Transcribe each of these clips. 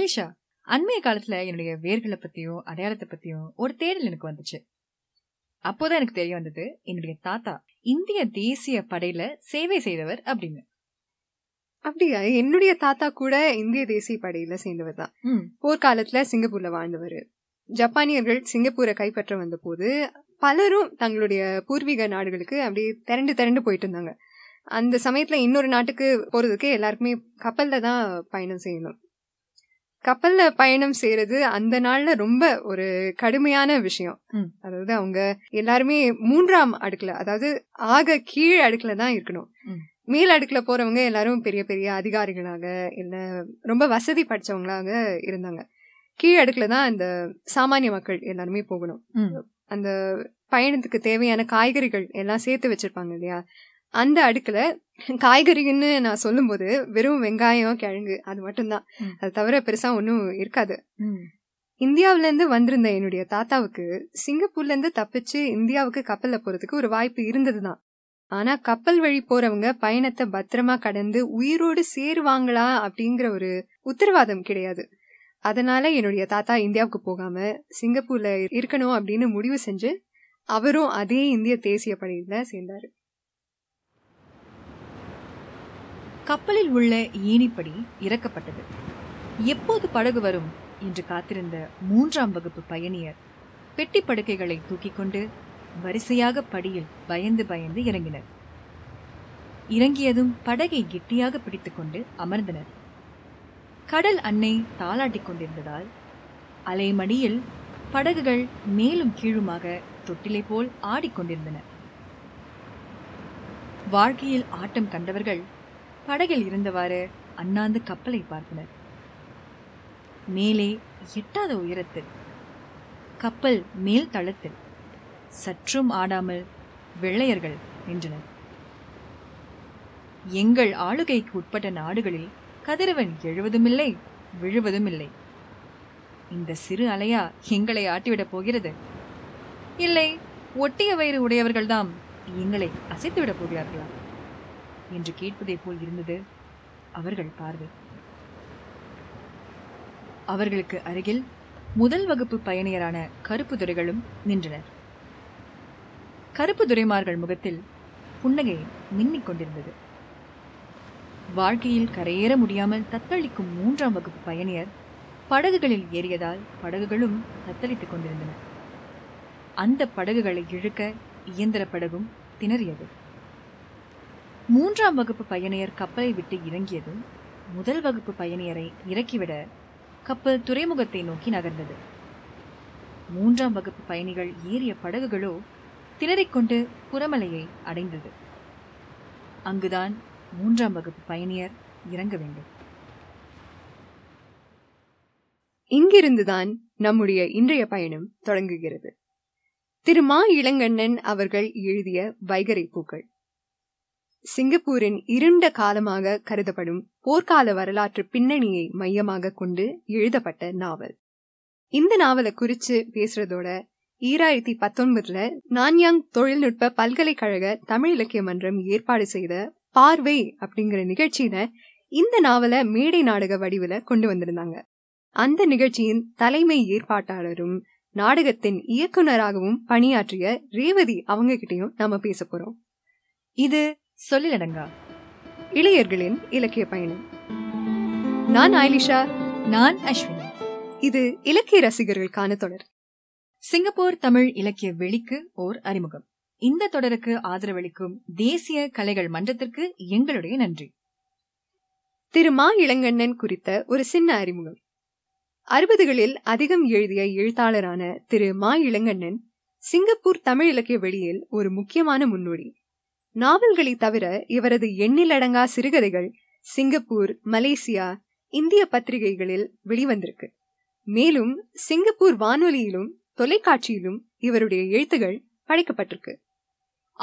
ஐஷா, அண்மைய காலத்துல என்னுடைய வேர்களை பத்தியோ அடையாளத்தை பத்தியோ ஒரு தேடல் எனக்கு வந்துச்சு. அப்போதான் எனக்கு தெரிய வந்தது என்னுடைய தாத்தா இந்திய தேசிய படையில சேவை செய்தவர் அப்படின்னு. அப்படியா? என்னுடைய தாத்தா கூட இந்திய தேசிய படையில சேர்ந்தவர் தான். போர்க்காலத்துல சிங்கப்பூர்ல வாழ்ந்தவர். ஜப்பானியர்கள் சிங்கப்பூரை கைப்பற்ற வந்த போது பலரும் தங்களுடைய பூர்வீக நாடுகளுக்கு அப்படியே திரண்டு திரண்டு போயிட்டு இருந்தாங்க. அந்த சமயத்துல இன்னொரு நாட்டுக்கு போறதுக்கு எல்லாருக்குமே கப்பல்ல தான் பயணம் செய்யணும். கப்பல்ல பயணம் செய்யறது அந்த நாள்ல ரொம்ப ஒரு கடுமையான விஷயம். அதாவது அவங்க எல்லாருமே மூன்றாம் அடுக்குல, அதாவது ஆக கீழ் அடுக்குல தான் இருக்கணும். மேல் அடுக்குல போறவங்க எல்லாரும் பெரிய பெரிய அதிகாரிகளாக இல்ல ரொம்ப வசதி படிச்சவங்களாக இருந்தாங்க. கீழ் அடுக்குலதான் இந்த சாமானிய மக்கள் எல்லாருமே போகணும். அந்த பயணத்துக்கு தேவையான காய்கறிகள் எல்லாம் சேர்த்து வச்சிருப்பாங்க இல்லையா? அந்த அடுக்குல காய்கறின்னு நான் சொல்லும் போது வெறும் வெங்காயம், கிழங்கு, அது மட்டும்தான். அது தவிர பெருசா ஒன்னும் இருக்காது. இந்தியாவில இருந்து வந்திருந்த என்னுடைய தாத்தாவுக்கு சிங்கப்பூர்ல இருந்து தப்பிச்சு இந்தியாவுக்கு கப்பல்ல போறதுக்கு ஒரு வாய்ப்பு இருந்ததுதான். ஆனா கப்பல் வழி போறவங்க பயணத்தை பத்திரமா கடந்து உயிரோடு சேருவாங்களா அப்படிங்கிற ஒரு உத்தரவாதம் கிடையாது. அதனால என்னுடைய தாத்தா இந்தியாவுக்கு போகாம சிங்கப்பூர்ல இருக்கணும் அப்படின்னு முடிவு செஞ்சு அவரும் அதே இந்திய தேசிய படையில சேர்ந்தாரு. கப்பலில் உள்ள ஏணிப்படி இறக்கப்பட்டது. எப்போது படகு வரும் என்று காத்திருந்த 3ஆம் வகுப்பு பயணியர் பெட்டி படுக்கைகளை தூக்கிக் கொண்டு வரிசையாக படியில் பயந்து பயந்து இறங்கினர். இறங்கியதும் படகை கெட்டியாக பிடித்துக்கொண்டு அமர்ந்தனர். கடல் அன்னை தாளாட்டிக் கொண்டிருந்ததால் அலைமடியில் படகுகள் மேலும் கீழுமாக தொட்டிலை போல் ஆடிக்கொண்டிருந்தன. வாழ்க்கையில் ஆட்டம் கண்டவர்கள் படகில் இருந்தவாறு அண்ணாந்து கப்பலை பார்த்தனர். மேலே எட்டாத உயரத்தில் கப்பல் மேல் தளத்தில் சற்றும் ஆடாமல் வெள்ளையர்கள் நின்றனர். எங்கள் ஆளுகைக்கு உட்பட்ட நாடுகளில் கதிரவன் எழுவதுமில்லை, விழுவதுமில்லை. இந்த சிறு அலையா எங்களை ஆட்டிவிடப் போகிறது? இல்லை, ஒட்டிய வயிறு உடையவர்கள்தான் எங்களை அசைத்துவிடப் போகிறார்களா என்று கேட்பதை போல் இருந்தது அவர்கள் பார்வை. அவர்களுக்கு அருகில் 1 வகுப்பு பயணியரான கருப்புதுரைகளும் நின்றனர். கருப்புதுரைமார்கள் முகத்தில் புன்னகை மின்னிக் கொண்டிருந்தது. வாழ்க்கையில் கரையேற முடியாமல் தத்தளிக்கும் 3ஆம் வகுப்பு பயணியர் படகுகளில் ஏறியதால் படகுகளும் தத்தளித்துக் கொண்டிருந்தன. அந்த படகுகளை இழுக்க இயந்திர படகும் திணறியது. 3ஆம் வகுப்பு பயணியர் கப்பலை விட்டு இறங்கியதும் 1 வகுப்பு பயணியரை இறக்கிவிட கப்பல் துறைமுகத்தை நோக்கி நகர்ந்தது. 3ஆம் வகுப்பு பயணிகள் ஏறிய படகுகளோ திணறிக்கொண்டு புறமலையை அடைந்தது. அங்குதான் 3ஆம் வகுப்பு பயணியர் இறங்க வேண்டும். இங்கிருந்துதான் நம்முடைய இன்றைய பயணம் தொடங்குகிறது. திரு மா இளங்கண்ணன் அவர்கள் எழுதிய வைகறை பூக்கள். சிங்கப்பூரின் இருண்ட காலமாக கருதப்படும் போர்க்கால வரலாற்று பின்னணியை மையமாக கொண்டு எழுதப்பட்ட நாவல். இந்த நாவலை குறிச்சு பேசுறதோட 2019 நான்யாங் தொழில்நுட்ப பல்கலைக்கழக தமிழ் இலக்கிய மன்றம் ஏற்பாடு செய்த பார்வை அப்படிங்கிற நிகழ்ச்சியில இந்த நாவலை மேடை நாடக வடிவுல கொண்டு வந்திருந்தாங்க. அந்த நிகழ்ச்சியின் தலைமை ஏற்பாட்டாளரும் நாடகத்தின் இயக்குநராகவும் பணியாற்றிய ரேவதி அவங்க கிட்டையும் நாம பேச போறோம். இது சொல்லிலடங்கா இளையர்களின் இலக்கிய பயணம். நான் ஆயிலிஷா. நான் அஸ்வினி. இது இலக்கிய ரசிகர்களுக்கான தொடர். சிங்கப்பூர் தமிழ் இலக்கிய வெளிக்கு ஓர் அறிமுகம். இந்த தொடருக்கு ஆதரவளிக்கும் தேசிய கலைகள் மன்றத்திற்கு எங்களுடைய நன்றி. திரு மா இளங்கண்ணன் குறித்த ஒரு சின்ன அறிமுகம். 60களில் அதிகம் எழுதிய எழுத்தாளரான திரு மா இளங்கண்ணன் சிங்கப்பூர் தமிழ் இலக்கிய வெளியில் ஒரு முக்கியமான முன்னோடி. நாவல்களை தவிர இவரது எண்ணிலடங்கா சிறுகதைகள் சிங்கப்பூர், மலேசியா, இந்திய பத்திரிகைகளில் வெளிவந்திருக்கு. மேலும் சிங்கப்பூர் வானொலியிலும் தொலைக்காட்சியிலும் இவருடைய எழுத்துகள் படைக்கப்பட்டிருக்கு.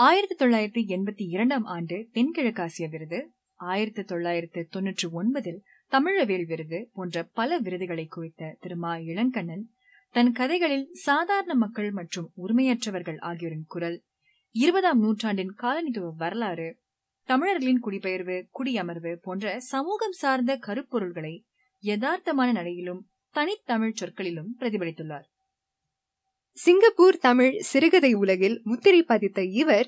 1982ஆம் ஆண்டு தென்கிழக்காசிய விருது, 1999 தமிழவேல் விருது போன்ற பல விருதுகளை குவித்த திரு மா இளங்கண்ணன் தன் கதைகளில் சாதாரண மக்கள் மற்றும் உரிமையற்றவர்கள் ஆகியோரின் குரல், 20ஆம் நூற்றாண்டின் காலனித்துவ வரலாறு, தமிழர்களின் குடிபெயர்வு, குடியமர்வு போன்ற சமூகம் சார்ந்த கருப்பொருள்களை யதார்த்தமான நடையிலும் தனித்தமிழ் சொற்களிலும் பிரதிபலித்துள்ளார். சிங்கப்பூர் தமிழ் சிறுகதை உலகில் முத்திரை பதித்த இவர்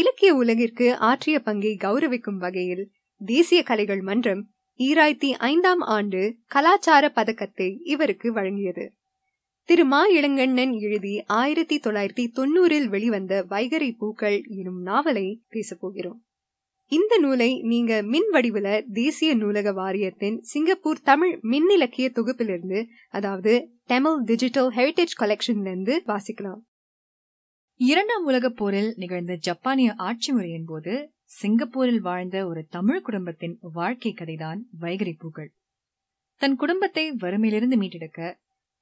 இலக்கிய உலகிற்கு ஆற்றிய பங்கை கௌரவிக்கும் வகையில் தேசிய கலைகள் மன்றம் 2005 கலாச்சார பதக்கத்தை இவருக்கு வழங்கியது. திரு மா இளங்கண்ணன் எழுதி 1990 வெளிவந்த வைகறை பூக்கள் எனும் நாவலை பேசப்போகிறோம். இந்த நூலை நீங்க மின் வடிவுல தேசிய நூலக வாரியத்தின் சிங்கப்பூர் தமிழ் மின்னிலக்கிய தொகுப்பிலிருந்து, அதாவது தமிழ் டிஜிட்டல் ஹெரிட்டேஜ் கலெக்ஷன்ல இருந்து வாசிக்கலாம். 2ஆம் உலகப் போரில் நிகழ்ந்த ஜப்பானிய ஆட்சி முறையின் போது சிங்கப்பூரில் வாழ்ந்த ஒரு தமிழ் குடும்பத்தின் வாழ்க்கை கதைதான் வைகறை பூக்கள். தன் குடும்பத்தை வறுமையிலிருந்து மீட்டெடுக்க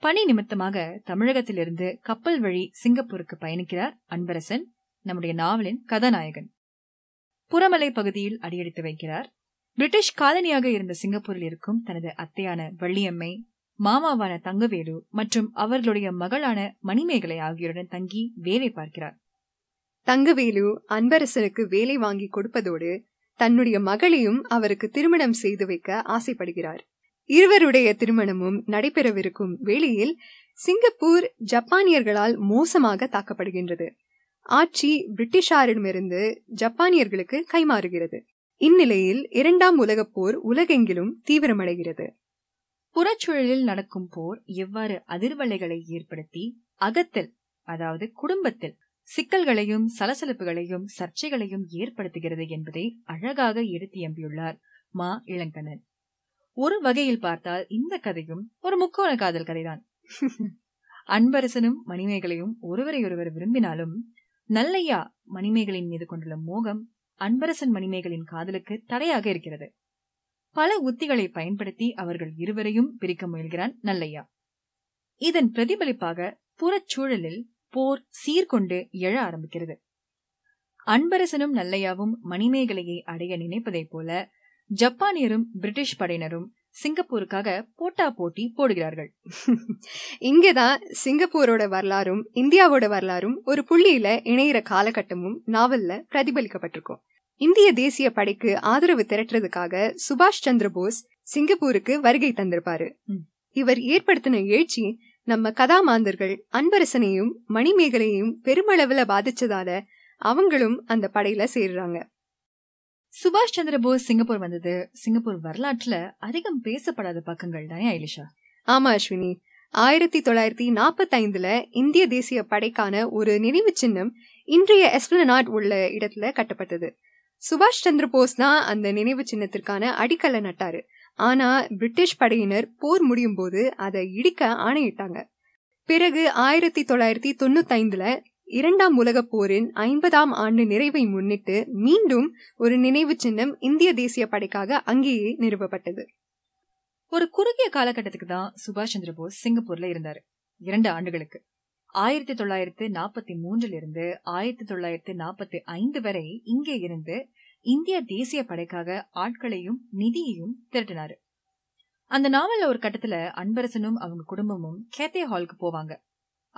பணி நிமித்தமாக தமிழகத்திலிருந்து கப்பல் வழி சிங்கப்பூருக்கு பயணிக்கிறார் அன்பரசன், நம்முடைய நாவலின் கதாநாயகன். புறமலை பகுதியில் அடியெடுத்து வைக்கிறார். பிரிட்டிஷ் காலனியாக இருந்த சிங்கப்பூரில் இருக்கும் தனது அத்தையான வள்ளியம்மை, மாமாவான தங்கவேலு மற்றும் அவர்களுடைய மகளான மணிமேகலை ஆகியோருடன் தங்கி வேலை பார்க்கிறார். தங்கவேலு அன்பரசனுக்கு வேலை வாங்கி கொடுப்பதோடு தன்னுடைய மகளையும் அவருக்கு திருமணம் செய்து வைக்க ஆசைப்படுகிறார். இருவருடைய திருமணமும் நடைபெறவிருக்கும் வேளையில் சிங்கப்பூர் ஜப்பானியர்களால் மோசமாக தாக்கப்படுகின்றது. ஆட்சி பிரிட்டிஷாரிடமிருந்து ஜப்பானியர்களுக்கு கைமாறுகிறது. இந்நிலையில் 2ஆம் உலகப் போர் உலகெங்கிலும் தீவிரமடைகிறது. புறச்சூழலில் நடக்கும் போர் எவ்வாறு அதிர்வலைகளை ஏற்படுத்தி அகத்தில், அதாவது குடும்பத்தில் சிக்கல்களையும் சலசலப்புகளையும் சர்ச்சைகளையும் ஏற்படுத்துகிறது என்பதை அழகாக எடுத்து எம்பியுள்ளார் மா இளங்கண்ணன். ஒரு வகையில் பார்த்தால் இந்த கதையும் ஒரு முக்கோண காதல் கதைதான். அன்பரசனும் மணிமேகலையும் ஒருவரையொருவர் விரும்பினாலும் நல்லையா மணிமேகலின் மீது கொண்டுள்ள மோகம் அன்பரசன் மணிமேகலின் காதலுக்கு தடையாக இருக்கிறது. பல உத்திகளை பயன்படுத்தி அவர்கள் இருவரையும் பிரிக்க முயல்கிறான் நல்லையா. இதன் பிரதிபலிப்பாக புறச்சூழலில் போர் சீர்கொண்டு எழ ஆரம்பிக்கிறது. அன்பரசனும் நல்லையாவும் மணிமேகலையை அடைய நினைப்பதைப் போல ஜப்பானியரும் பிரிட்டிஷ் படையினரும் சிங்கப்பூருக்காக போட்டா போட்டி போடுகிறார்கள். இங்கதான் சிங்கப்பூரோட வரலாறும் இந்தியாவோட வரலாறும் ஒரு புள்ளியில இணையிற காலகட்டமும் நாவல்ல பிரதிபலிக்கப்பட்டிருக்கும். இந்திய தேசிய படைக்கு ஆதரவு திரட்டுறதுக்காக சுபாஷ் சந்திர போஸ் சிங்கப்பூருக்கு வருகை தந்திருப்பாரு. இவர் ஏற்படுத்தின எழுச்சி நம்ம கதாமாந்தர்கள் அன்பரசனையும் மணிமேகலையும் பெருமளவுல பாதிச்சதால அவங்களும் அந்த படையில சேர்றாங்க. சுபாஷ் சந்திர போஸ் சிங்கப்பூர் வந்தது சிங்கப்பூர் வரலாற்றுல அதிகம் பேசப்படாத பக்கங்கள் தானே ஐலிஷா? ஆமா அஸ்வினி, 1945 இந்திய தேசிய படைக்கான ஒரு நினைவு சின்னம் இன்றைய எஸ்பிளனாட் உள்ள இடத்துல கட்டப்பட்டது. சுபாஷ் சந்திர போஸ் தான் அந்த நினைவு சின்னத்திற்கான அடிக்கல்ல நட்டாரு. ஆனா பிரிட்டிஷ் படையினர் போர் முடியும் போது அதை இடிக்க ஆணையிட்டாங்க. பிறகு 1995 2ஆம் உலகப் போரின் 50ஆம் ஆண்டு நிறைவை முன்னிட்டு மீண்டும் ஒரு நினைவு சின்னம் இந்திய தேசிய படைக்காக அங்கேயே நிறுவப்பட்டது. ஒரு குறுகிய காலகட்டத்துக்கு தான் சுபாஷ் சந்திர போஸ் சிங்கப்பூர்ல இருந்தாரு. 2 ஆண்டுகளுக்கு 1943 1945 வரை இங்கே இருந்து இந்திய தேசிய படைக்காக ஆட்களையும் நிதியையும் திரட்டினாரு. அந்த நாவல்ல ஒரு கட்டத்துல அன்பரசனும் அவங்க குடும்பமும் கேத்தே ஹாலுக்கு போவாங்க.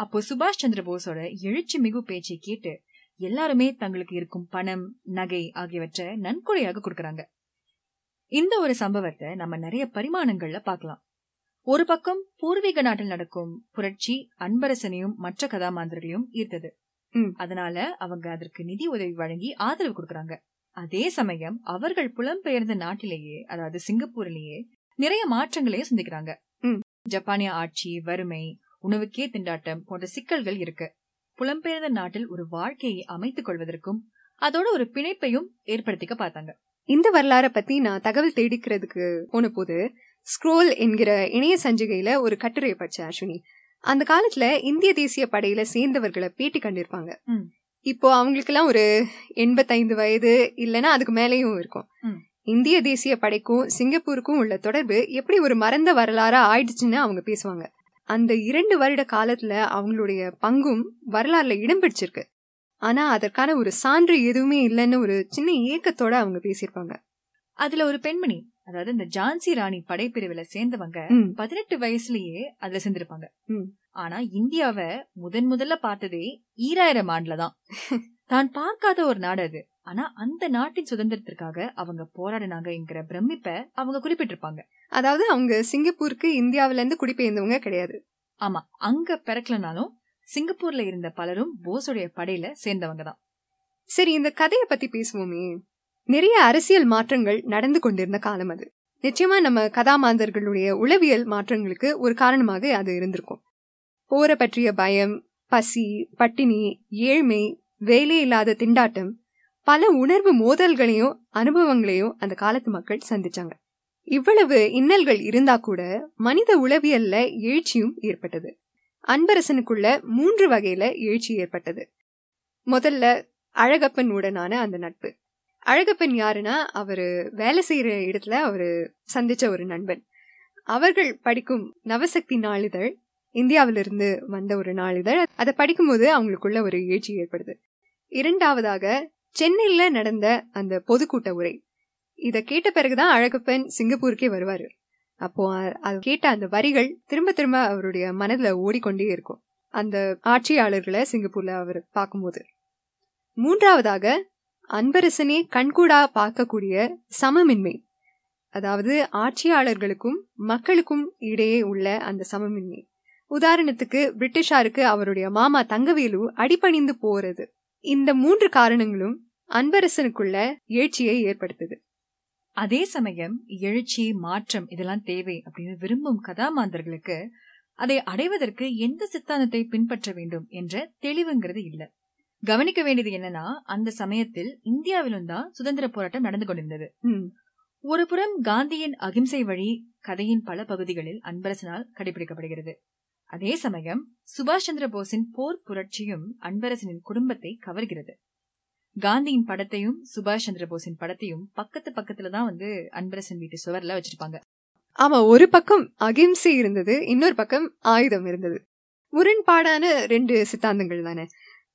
அப்போ சுபாஷ் சந்திர போஸோட எழுச்சி மிகு பேச்சை கேட்டு எல்லாருமே தங்களுக்கு இருக்கும் பணம், நகை ஆகியவற்றை நன்கொடையாக கொடுக்கறாங்க. இந்த ஒரு சம்பவத்தை நம்ம நிறைய பரிமாணங்கள்ல பார்க்கலாம். ஒரு பக்கம் பூர்வீக நாட்டில் நடக்கும் புரட்சி அன்பரசனையும் மற்ற கதாமாந்தர்களையும் ஈர்த்தது. அதனால அவங்க அதற்கு நிதி உதவி வழங்கி ஆதரவு கொடுக்கறாங்க. அதே சமயம் அவர்கள் புலம்பெயர்ந்த நாட்டிலேயே, அதாவது சிங்கப்பூரிலேயே நிறைய மாற்றங்களையும் சந்திக்கிறாங்க. ஜப்பானிய ஆட்சி, வறுமை, உணவுக்கே திண்டாட்டம் போன்ற சிக்கல்கள் இருக்கு. புலம்பெயர்ந்த நாட்டில் ஒரு வாழ்க்கையை அமைத்துக் கொள்வதற்கும் அதோட ஒரு பிணைப்பையும் ஏற்படுத்திக்க பார்த்தாங்க. இந்த வரலாறை பத்தி நான் தகவல் தேடிக்கிறதுக்கு போன போது ஸ்க்ரோல் என்கிற இணைய சஞ்சிகையில ஒரு கட்டுரையை படிச்சேன் அஸ்வினி. அந்த காலத்துல இந்திய தேசிய படையில சேர்ந்தவர்களை பேட்டி கண்டிருப்பாங்க. இப்போ அவங்களுக்கு எல்லாம் ஒரு 85 வயது இல்லைன்னா அதுக்கு மேலேயும் இருக்கும். இந்திய தேசிய படைக்கும் சிங்கப்பூருக்கும் உள்ள தொடர்பு எப்படி ஒரு மறந்த வரலாறா ஆயிடுச்சுன்னு அவங்க பேசுவாங்க. அந்த 2 வருட காலத்துல அவங்களுடைய பங்கும் வரலாறுல இடம் பிடிச்சிருக்கு. ஆனா அதற்கான ஒரு சான்று எதுவுமே இல்லைன்னு ஒரு சின்ன ஏக்கத்தோட அவங்க பேசியிருப்பாங்க. அதுல ஒரு பெண்மணி, அதாவது இந்த ஜான்சி ராணி படைப்பிரிவுல சேர்ந்தவங்க 18 வயசுலயே அதுல சேர்ந்திருப்பாங்க. ஆனா இந்தியாவை முதல்ல பார்த்ததே 2000ஆம் ஆண்டுலதான். தான் பார்க்காத ஒரு நாடு அது. ஆனா அந்த நாட்டின் சுதந்திரத்திற்காக அவங்க போராடினாங்க என்கிற பிரமிப்பை அவங்க குறிப்பிட்டிருப்பாங்க. அதாவது அவங்க சிங்கப்பூருக்கு இந்தியாவில இருந்து குடிபெயர்ந்தவங்க கிடையாது. ஆமா, அங்க பிறக்கலனாலும் சிங்கப்பூர்ல இருந்த பலரும் போஸுடைய படையில சேர்ந்தவங்க தான். சரி, இந்த கதையை பத்தி பேசுவோமே. நிறைய அரசியல் மாற்றங்கள் நடந்து கொண்டிருந்த காலம் அது. நிச்சயமா நம்ம கதாமாந்தர்களுடைய உளவியல் மாற்றங்களுக்கு ஒரு காரணமாக அது இருந்திருக்கும். போரை பற்றிய பயம், பசி, பட்டினி, ஏழ்மை, வேலை இல்லாத திண்டாட்டம், பல உணர்வு மோதல்களையும் அனுபவங்களையும் அந்த காலத்து மக்கள் சந்திச்சாங்க. இவ்வளவு இன்னல்கள் இருந்தா கூட மனித உளவியல்ல எழுச்சியும் ஏற்பட்டது. அன்பரசனுக்குள்ள 3 வகையில எழுச்சி ஏற்பட்டது. முதல்ல அழகப்பன் உடனான அந்த நட்பு. அழகப்பன் யாருன்னா, அவரு வேலை செய்யற இடத்துல அவரு சந்திச்ச ஒரு நண்பன். அவர்கள் படிக்கும் நவசக்தி நாளிதழ் இந்தியாவிலிருந்து வந்த ஒரு நாளிதழ். அதை படிக்கும்போது அவங்களுக்குள்ள ஒரு எழுச்சி ஏற்படுது. இரண்டாவதாக சென்னையில நடந்த அந்த பொதுக்கூட்ட உரை. இதை கேட்ட பிறகுதான் அழகப்பன் சிங்கப்பூருக்கே வருவாரு. அப்போ அது கேட்ட அந்த வரிகள் திரும்ப திரும்ப அவருடைய மனதுல ஓடிக்கொண்டே இருக்கும் அந்த ஆட்சியாளர்களை சிங்கப்பூர்ல அவர் பார்க்கும்போது. மூன்றாவதாக அன்பரசனே கண்கூடா பார்க்கக்கூடிய சமமின்மை, அதாவது ஆட்சியாளர்களுக்கும் மக்களுக்கும் இடையே உள்ள அந்த சமமின்மை. உதாரணத்துக்கு பிரிட்டிஷாருக்கு அவருடைய மாமா தங்கவேலு அடிபணிந்து போறது. இந்த 3 காரணங்களும் அன்பரசனுக்குள்ள எழுச்சியை ஏற்படுத்துது. அதே சமயம் எழுச்சி, மாற்றம் இதெல்லாம் தேவை அப்படின்னு விரும்பும் கதாமாந்தர்களுக்கு அதை அடைவதற்கு எந்த சித்தாந்தத்தை பின்பற்ற வேண்டும் என்ற தெளிவுங்கிறது இல்ல. கவனிக்க வேண்டியது என்னன்னா, அந்த சமயத்தில் இந்தியாவிலும் தான் சுதந்திர போராட்டம் நடந்து கொண்டிருந்தது. ஒரு புறம் காந்தியின் அகிம்சை வழி கதையின் பல பகுதிகளில் அன்பரசனால் கடைபிடிக்கப்படுகிறது. அதே சமயம் சுபாஷ் சந்திர போஸின் போர் புரட்சியும் அன்பரசனின் குடும்பத்தை கவர்கிறது. காந்தியின் படத்தையும் சுபாஷ் சந்திர போஸின் படத்தையும் பக்கத்துலதான் அன்பரசன் வீட்டு சுவர்ல வச்சிருப்பாங்க. ஆமா, ஒரு பக்கம் அகிம்சை இருந்தது, இன்னொரு பக்கம் ஆயுதம் இருந்தது. முரண்பாடான 2 சித்தாந்தங்கள் தானே.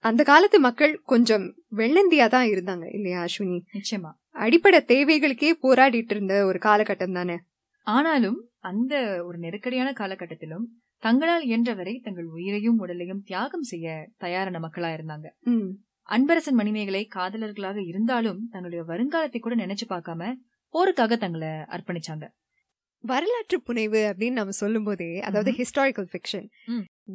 அந்த காலத்து மக்கள் கொஞ்சம் வெள்ளந்தியா தான் இருந்தாங்க இல்லையா அஸ்வினி? நிச்சயமா, அடிப்படை தேவைகளுக்கே போராடிட்டு இருந்த ஒரு காலகட்டம் தானே. ஆனாலும் அந்த ஒரு நெருக்கடியான காலகட்டத்திலும் தங்களால் இயன்றவரை தங்கள் உயிரையும் உடலையும் தியாகம் செய்ய தயாரான மக்களா இருந்தாங்க. அன்பரசன் மணிமேகலை காதலர்களாக இருந்தாலும் தங்களுடைய வருங்காலத்தை கூட நினைச்சு பார்க்காம போருக்காக தங்களை அர்ப்பணிச்சாங்க. வரலாற்று புனைவு அப்படின்னு நம்ம சொல்லும் போதே, அதாவது ஹிஸ்டாரிக்கல் பிக்ஷன்,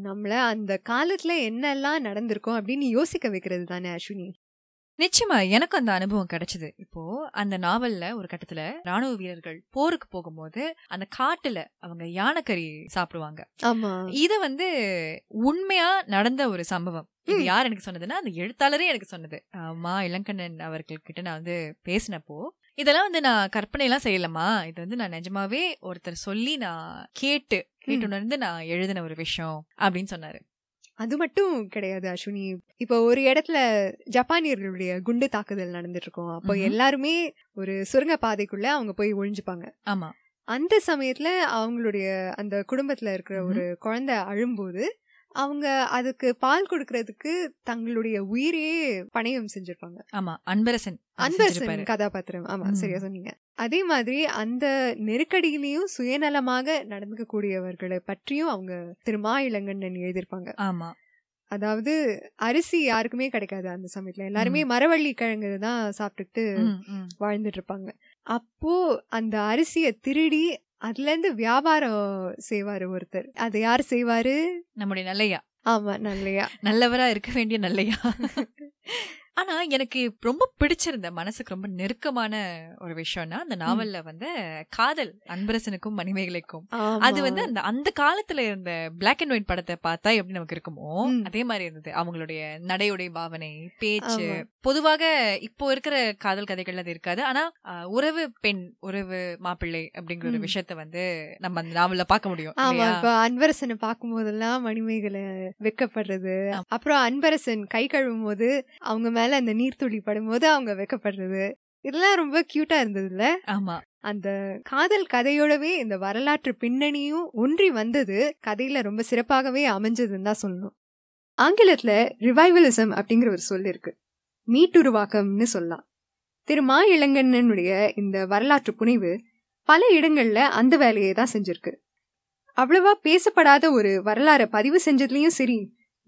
நம்மள அந்த காலத்துல என்னெல்லாம் நடந்திருக்கும் அப்படின்னு யோசிக்க வைக்கிறது தானே அஸ்வினி? நிச்சயமா எனக்கு அந்த அனுபவம் கிடைச்சது. இப்போ அந்த நாவல்ல ஒரு கட்டத்துல ராணுவ வீரர்கள் போருக்கு போகும்போது அந்த காட்டுல அவங்க யானைக்கறி சாப்பிடுவாங்க. ஆமா, இத உண்மையா நடந்த ஒரு சம்பவம். இது யார் எனக்கு சொன்னதுன்னா, அந்த எழுத்தாளரே எனக்கு சொன்னது. மா இளங்கண்ணன் அவர்கள்கிட்ட நான் பேசினப்போ, இதெல்லாம் நான் கற்பனை எல்லாம் செய்யலமா, இது நான் நிஜமாவே ஒருத்தர் சொல்லி நான் கேட்டு நான் எழுதின ஒரு விஷயம் அப்படின்னு சொன்னாரு. அது மட்டும் கிடையாது அஸ்வினி, இப்போ ஒரு இடத்துல ஜப்பானியர்களுடைய குண்டு தாக்குதல் நடந்துட்டு இருக்கும். அப்போ எல்லாருமே ஒரு சுரங்க பாதைக்குள்ள அவங்க போய் ஒழிஞ்சுப்பாங்க. ஆமா, அந்த சமயத்துல அவங்களுடைய அந்த குடும்பத்துல இருக்கிற ஒரு குழந்தை அழும்போது அவங்க அதுக்கு பால் கொடுக்கறதுக்கு தங்களுடைய உயிரையே பணயம் செஞ்சிருப்பாங்க. ஆமா, அன்பரசன் கதாபாத்திரம். ஆமா, சரியா சொன்னீங்க. அதே மாதிரி அந்த நெருக்கடியிலையும் சுயநலமாக நடந்துக்க கூடியவர்களை பற்றியும் அவங்க திரு மா இளங்கண்ணன் எழுதியிருப்பாங்க. ஆமா, அதாவது அரிசி யாருக்குமே கிடைக்காது அந்த சமயத்துல. எல்லாருமே மரவள்ளி கிழங்கு தான் சாப்பிட்டுட்டு வாழ்ந்துட்டு இருப்பாங்க. அப்போ அந்த அரிசியை திருடி அதுல இருந்து வியாபாரம் செய்வாரு ஒருத்தர். அது யாரு செய்வாரு? நம்முடைய நல்லையா. ஆமா, நல்லையா, நல்லவரா இருக்க வேண்டிய நல்லையா. ஆனா எனக்கு ரொம்ப பிடிச்சிருந்த, மனசுக்கு ரொம்ப நெருக்கமான ஒரு விஷயம்னா, அந்த நாவல்ல காதல் அன்பரசனுக்கும் மணிமேகலைக்கும். அது அந்த காலத்துல இருந்த பிளாக் அண்ட் ஒயிட் படத்தை பார்த்தா எப்படி நமக்கு இருக்குமோ அதே மாதிரி இருந்தது. அவங்களுடைய நடையுடைய பாவனை, பேச்சு, பொதுவாக இப்போ இருக்கிற காதல் கதைகள் அது இருக்காது. ஆனா உறவு பெண், உறவு மாப்பிள்ளை அப்படிங்கிற ஒரு விஷயத்த நம்ம அந்த நாவல்ல பார்க்க முடியும். அன்பரசனை பார்க்கும் போதெல்லாம் மணிமேகலை வெக்கப்படுறது, அப்புறம் அன்பரசன் கை கழுவும் போது அவங்க மேல அந்த நீர்த்துளி படும் போது அவங்க வெக்கப்படுறது, இதெல்லாம் ரொம்ப கியூட்டா இருந்ததுல. ஆமா, அந்த காதல் கதையோடவே இந்த வரலாற்று பின்னணியும் ஒன்றி வந்தது. கதையில ரொம்ப சிறப்பாகவே அமைஞ்சதுன்னு தான் சொல்லணும். ஆங்கிலத்துல ரிவைவலிசம் அப்படிங்கிற ஒரு சொல் இருக்கு, மீட்டுருவாக்கம்னு சொல்லலாம். திரு மா இளங்கண்ணனுடைய இந்த வரலாற்று புனைவு பல இடங்கள்ல அந்த வேலையை தான் செஞ்சிருக்கு. அவ்வளவா பேசப்படாத ஒரு வரலாறை பதிவு செஞ்சதுலயும் சரி,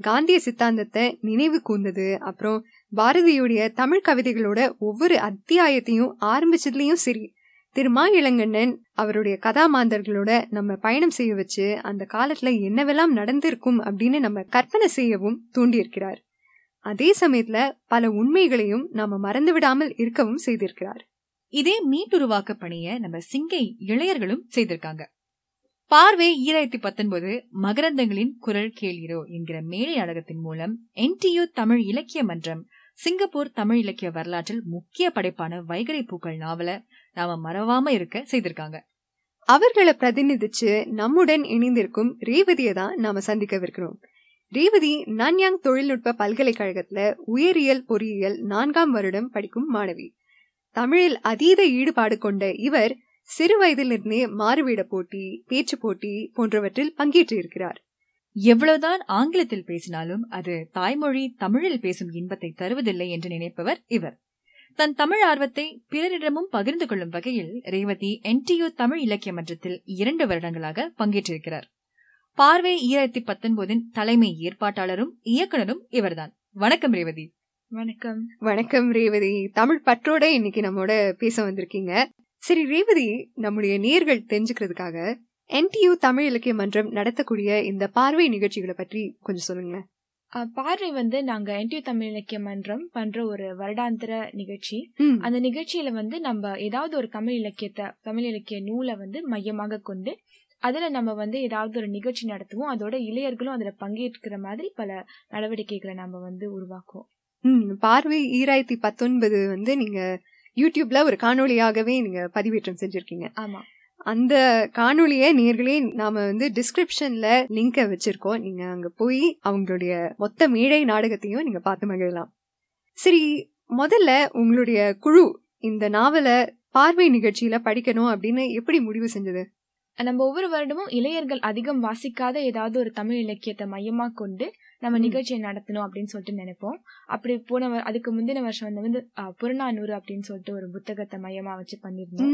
காந்திய சித்தாந்தத்தை நினைவு கூர்ந்தது, அப்புறம் பாரதியுடைய தமிழ் கவிதைகளோட ஒவ்வொரு அத்தியாயத்தையும் ஆரம்பிச்சதுலயும் சரி, திருமாயிளங்கண்ணன் அவருடைய கதாமாந்தர்களோட நம்ம பயணம் செய்ய வச்சு அந்த காலத்துல என்னவெல்லாம் நடந்திருக்கும் அப்படின்னு நம்ம கற்பனை செய்யவும் தூண்டியிருக்கிறார். அதே சமயத்துல பல உண்மைகளையும் நாம மறந்து விடாமல் இருக்கவும் செய்திருக்கிறார். இதே மீட்டுருவாக்க பணிய நம்ம சிங்கை இளையர்களும் செய்திருக்காங்க. பார்வை 2019 மகரந்தங்களின் குரல் கேளீரோ என்கிற மேடை நாடகத்தின் மூலம் NTU தமிழ் இலக்கிய மன்றம் சிங்கப்பூர் தமிழ் இலக்கிய வரலாற்றில் முக்கிய படைப்பான வைகறை பூக்கள் நாவல நாம மறவாம இருக்க செய்திருக்காங்க. அவர்களை பிரதிநிதிச்சு நம்முடன் இணைந்திருக்கும் ரேவதியை தான் நாம சந்திக்கவிருக்கிறோம். ரேவதி நான்யாங் தொழில்நுட்ப பல்கலைக்கழகத்துல உயிரியல் பொறியியல் 4ஆம் வருடம் படிக்கும் மாணவி. தமிழில் அதீத ஈடுபாடு கொண்ட இவர் சிறு வயதிலிருந்தே மாறுவேட போட்டி, பேச்சு போட்டி போன்றவற்றில் பங்கேற்றிருக்கிறார். எவ்வளவுதான் ஆங்கிலத்தில் பேசினாலும் அது தாய்மொழி தமிழில் பேசும் இன்பத்தை தருவதில்லை என்று நினைப்பவர் இவர். தன் தமிழ் ஆர்வத்தை பிறரிடமும் பகிர்ந்து கொள்ளும் வகையில் ரேவதி NTU தமிழ் இலக்கிய மன்றத்தில் 2 வருடங்களாக பங்கேற்றிருக்கிறார். பார்வை 2019 தலைமை ஏற்பாட்டாளரும் இயக்குனரும் இவர்தான். வணக்கம் ரேவதி. வணக்கம். வணக்கம் ரேவதி. தமிழ் பற்றோட இன்னைக்கு நம்மோட பேச வந்திருக்கீங்க. சரி ரேவதி, நம்முடைய நேயர்கள் தெரிஞ்சுக்கிறதுக்காக NTU தமிழ் இலக்கிய மன்றம் நடத்தக்கூடிய இந்த பார்வை நிகழ்ச்சிகளை பற்றி கொஞ்சம் சொல்லுங்களேன். பார்வை நாங்க NTU தமிழ் இலக்கிய மன்றம் பண்ற ஒரு வருடாந்திர நிகழ்ச்சி. அந்த நிகழ்ச்சியில நம்ம ஏதாவது ஒரு தமிழ் இலக்கிய நூலை மையமாக கொண்டு அதுல நம்ம ஏதாவது ஒரு நிகழ்ச்சி நடத்துவோம். அதோட இளைஞர்களும் அதுல பங்கேற்கிற மாதிரி பல நடவடிக்கைகளை நம்ம உருவாக்குவோம். பார்வை 2019 நீங்க யூடியூப்ல ஒரு காணொலியாகவே நீங்க பதிவேற்றம் செஞ்சிருக்கீங்க. ஆமா, அந்த காணொலிய நேயர்களே நாம டிஸ்கிரிப்ஷன்ல லிங்க வச்சிருக்கோம். நீங்க அங்க போய் அவங்களுடைய மொத்த மேடை நாடகத்தையும் நீங்க பார்த்து மகிழலாம். சரி, முதல்ல உங்களுடைய குழு இந்த நாவலை பார்வை நிகழ்ச்சியில படிக்கணும் அப்படின்னு எப்படி முடிவு செஞ்சது? நம்ம ஒவ்வொரு வருடமும் இளைஞர்கள் அதிகம் வாசிக்காத ஏதாவது ஒரு தமிழ் இலக்கியத்தை மையமா கொண்டு நம்ம நிகழ்ச்சியை நடத்தணும் அப்படின்னு சொல்லிட்டு நினைப்போம். அப்படி அதுக்கு முந்தின வருஷம் புறநானூறு அப்படின்னு சொல்லிட்டு ஒரு புத்தகத்தை மையமா வச்சு பண்ணிருந்தோம்.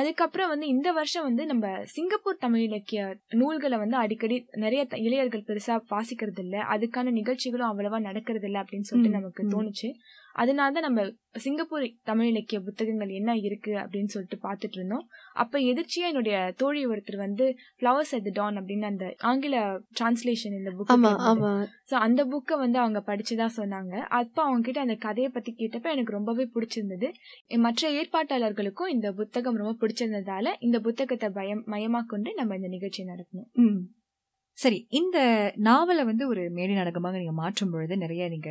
அதுக்கப்புறம் இந்த வருஷம் நம்ம சிங்கப்பூர் தமிழ் இலக்கிய நூல்களை அடிக்கடி நிறைய இளைஞர்கள் பெருசா வாசிக்கிறது இல்ல, அதுக்கான நிகழ்ச்சிகளும் அவ்வளவா நடக்கிறது இல்ல அப்படின்னு சொல்லிட்டு நமக்கு தோணுச்சு. அதனாலதான் நம்ம சிங்கப்பூர் தமிழ் இலக்கிய புத்தகங்கள் என்ன இருக்கு அப்படின்னு சொல்லிட்டு பாத்துட்டு இருந்தோம். அப்ப எதிர்ச்சியா என்னுடைய தோழி ஒருத்தர் ஃபிளவர்ஸ் அட் தி டான் அப்படின்னு அந்த ஆங்கில டிரான்ஸ்லேஷன் இந்த புக், அந்த புக்கை அவங்க படிச்சுதான் சொன்னாங்க. அப்ப அவங்க கிட்ட அந்த கதையை பத்தி கேட்டப்ப எனக்கு ரொம்பவே பிடிச்சிருந்தது. மற்ற ஏற்பாட்டாளர்களுக்கும் இந்த புத்தகம் ரொம்ப பிடிச்சிருந்ததால இந்த புத்தகத்தை மையமா கொண்டு நம்ம இந்த நிகழ்ச்சியை நடத்தணும். சரி, இந்த நாவலை ஒரு மேடை நாடகமாக நீங்க மாற்றும் பொழுது நிறைய நீங்க